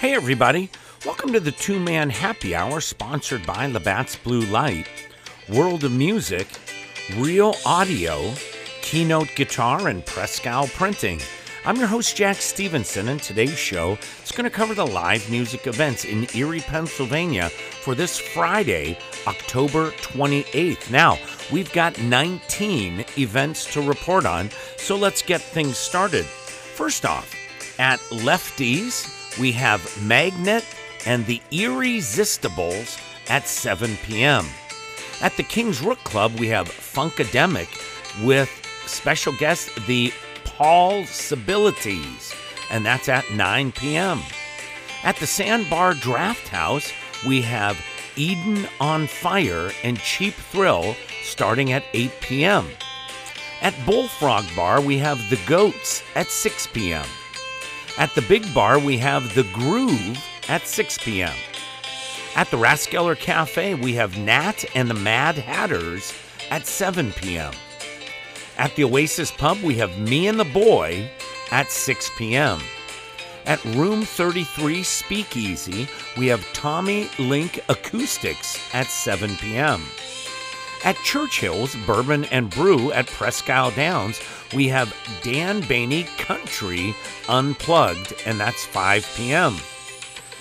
Hey everybody, welcome to the Two Man Happy Hour, sponsored by Labatt's Blue Light, World of Music, Real Audio, Keynote Guitar, and Prescal Printing. I'm your host, Jack Stevenson, and today's show is going to cover the live music events in Erie, Pennsylvania for this Friday, October 28th. Now, we've got 19 events to report on, so let's get things started. First off, at Lefties, we have Magnet and the Irresistibles at 7 p.m. At the King's Rook Club, we have Funkademic with special guest, the Paul Cibilities, and that's at 9 p.m. At the Sandbar Draft House, we have Eden on Fire and Cheap Thrill starting at 8 p.m. At Bullfrog Bar, we have The Goats at 6 p.m. At the Big Bar, we have The Groove at 6 p.m. At the Rascaler Cafe, we have Nat and the Mad Hatters at 7 p.m. At the Oasis Pub, we have Me and the Boy at 6 p.m. At Room 33 Speakeasy, we have Tommy Link Acoustics at 7 p.m. At Churchill's Bourbon and Brew at Presque Isle Downs, we have Dan Bainey Country Unplugged, and that's 5 p.m.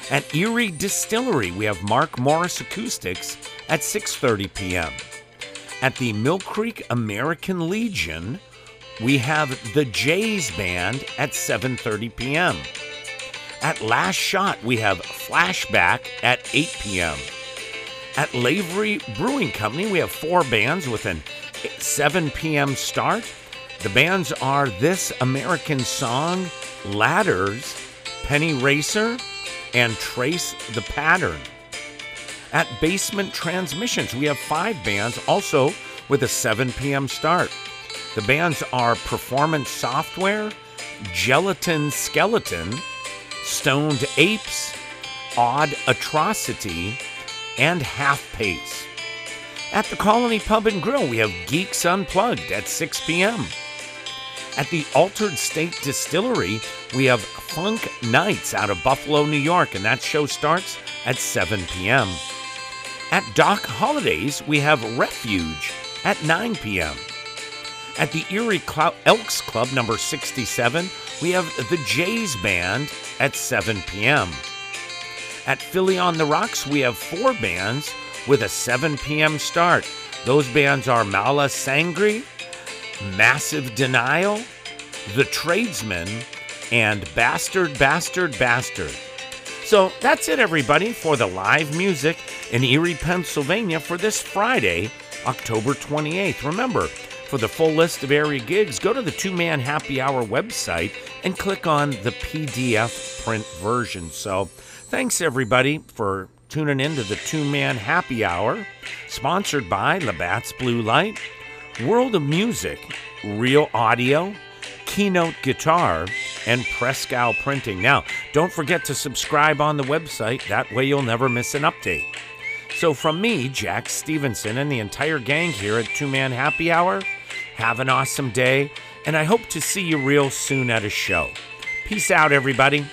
At Erie Distillery, we have Mark Morris Acoustics at 6:30 p.m. At the Mill Creek American Legion, we have The Jays Band at 7:30 p.m. At Last Shot, we have Flashback at 8 p.m. At Lavery Brewing Company, we have four bands with an 7 p.m. start. The bands are This American Song, Ladders, Penny Racer, and Trace the Pattern. At Basement Transmissions, we have five bands, also with a 7 p.m. start. The bands are Performance Software, Gelatin Skeleton, Stoned Apes, Odd Atrocity, and Half Pace. At the Colony Pub and Grill, we have Geeks Unplugged at 6 p.m. At the Altered State Distillery, we have Funk Nights out of Buffalo, New York, and that show starts at 7 p.m. At Doc Holidays, we have Refuge at 9 p.m. At the Erie Elks Club number 67, we have The Jays Band at 7 p.m. At Philly on the Rocks, we have four bands with a 7 p.m. start. Those bands are Mala Sangri, Massive Denial, The Tradesmen, and Bastard, Bastard, Bastard. So that's it, everybody, for the live music in Erie, Pennsylvania for this Friday, October 28th. Remember, for the full list of Erie gigs, go to the Two Man Happy Hour website and click on the PDF print version. So thanks, everybody, for tuning in to the Two Man Happy Hour, sponsored by Labatt's Blue Light, World of Music, Real Audio, Keynote Guitar, and Presque Isle Printing. Now, don't forget to subscribe on the website. That way you'll never miss an update. So from me, Jack Stevenson, and the entire gang here at Two Man Happy Hour, have an awesome day, and I hope to see you real soon at a show. Peace out, everybody.